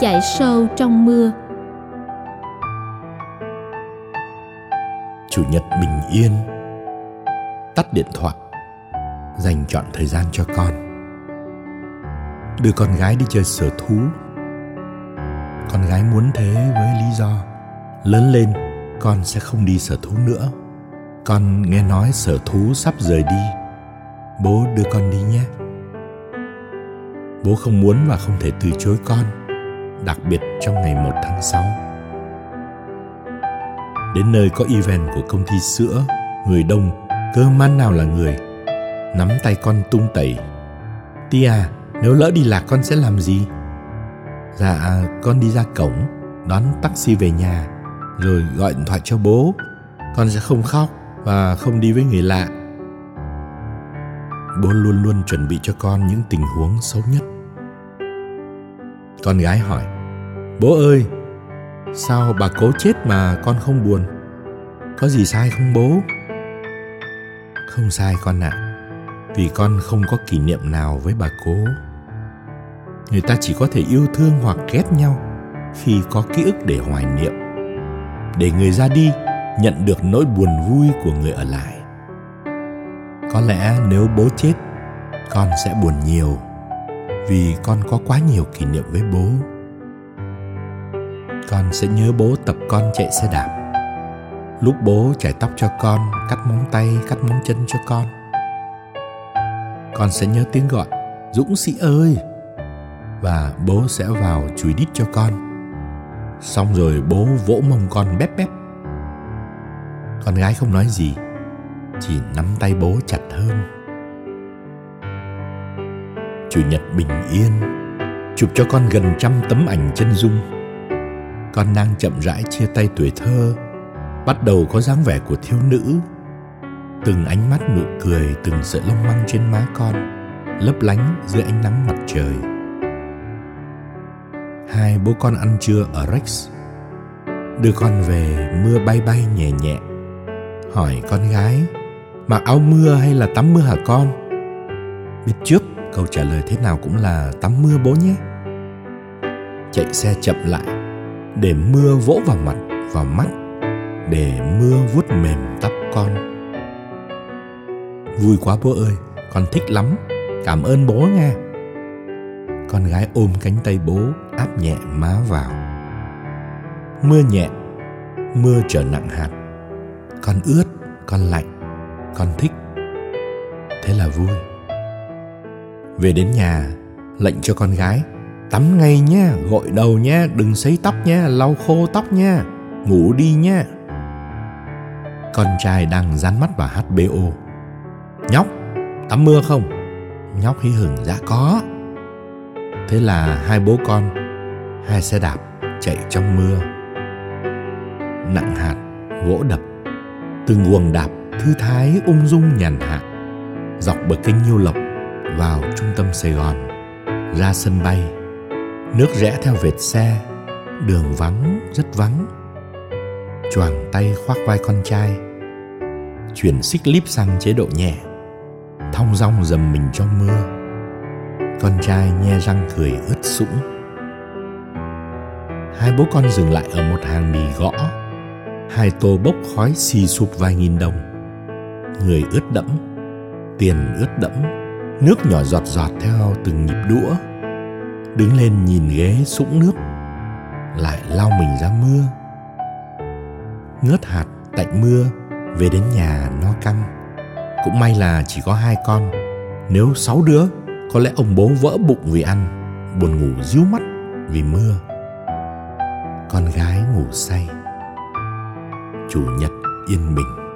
chạy sâu trong mưa. Chủ nhật bình yên, tắt điện thoại, dành trọn thời gian cho con. Đưa con gái đi chơi sở thú. Con gái muốn thế với lý do lớn lên con sẽ không đi sở thú nữa. Con nghe nói sở thú sắp rời đi, bố đưa con đi nhé. Bố không muốn và không thể từ chối con, đặc biệt trong ngày 1 tháng 6. Đến nơi có event của công ty sữa, người đông, cơ man nào là người. Nắm tay con tung tẩy. Ti à, nếu lỡ đi lạc con sẽ làm gì? Dạ, con đi ra cổng, đón taxi về nhà, rồi gọi điện thoại cho bố. Con sẽ không khóc và không đi với người lạ. Bố luôn luôn chuẩn bị cho con những tình huống xấu nhất. Con gái hỏi, bố ơi, sao bà cố chết mà con không buồn? Có gì sai không bố? Không sai con ạ, vì con không có kỷ niệm nào với bà cố. Người ta chỉ có thể yêu thương hoặc ghét nhau khi có ký ức để hoài niệm. Để người ra đi nhận được nỗi buồn vui của người ở lại. Có lẽ nếu bố chết, con sẽ buồn nhiều vì con có quá nhiều kỷ niệm với bố. Con sẽ nhớ bố tập con chạy xe đạp, lúc bố chải tóc cho con, cắt móng tay, cắt móng chân cho con. Con sẽ nhớ tiếng gọi, Dũng sĩ ơi, và bố sẽ vào chùi đít cho con. Xong rồi bố vỗ mông con bép bép. Con gái không nói gì, chỉ nắm tay bố chặt hơn. Chủ nhật bình yên, chụp cho con gần 100 tấm ảnh chân dung. Con đang chậm rãi chia tay tuổi thơ, bắt đầu có dáng vẻ của thiếu nữ. Từng ánh mắt nụ cười, từng sợi lông măng trên má con, lấp lánh dưới ánh nắng mặt trời. Hai bố con ăn trưa ở Rex. Đưa con về, mưa bay bay nhẹ nhẹ. Hỏi con gái, mặc áo mưa hay là tắm mưa hả con? Biết trước câu trả lời thế nào cũng là tắm mưa bố nhé. Chạy xe chậm lại, để mưa vỗ vào mặt, vào mắt, để mưa vuốt mềm tóc con. Vui quá bố ơi, con thích lắm, cảm ơn bố nha. Con gái ôm cánh tay bố, áp nhẹ má vào. Mưa nhẹ, mưa trở nặng hạt. Con ướt, con lạnh, con thích. Thế là vui. Về đến nhà, lệnh cho con gái, tắm ngay nha, gội đầu nha, đừng sấy tóc nha, lau khô tóc nha, ngủ đi nha. Con trai đang dán mắt vào HBO. Nhóc, tắm mưa không? Nhóc hí hửng, dạ có. Thế là hai bố con, hai xe đạp chạy trong mưa. Nặng hạt, gỗ đập, từng guồng đạp thư thái ung dung nhàn hạ, dọc bờ kênh Nhiêu Lộc vào trung tâm Sài Gòn, ra sân bay. Nước rẽ theo vệt xe, đường vắng, rất vắng. Choàng tay khoác vai con trai, chuyển xích líp sang chế độ nhẹ, thong dong dầm mình trong mưa. Con trai nhe răng cười ướt sũng. Hai bố con dừng lại ở một hàng mì gõ. Hai tô bốc khói xì sụp vài nghìn đồng. Người ướt đẫm, tiền ướt đẫm, nước nhỏ giọt giọt theo từng nhịp đũa. Đứng lên nhìn ghế sũng nước, lại lao mình ra mưa. Ngớt hạt tạnh mưa, về đến nhà no căng. Cũng may là chỉ có 2 con. Nếu 6 đứa, có lẽ ông bố vỡ bụng vì ăn, buồn ngủ díu mắt vì mưa. Con gái ngủ say. Chủ nhật yên bình.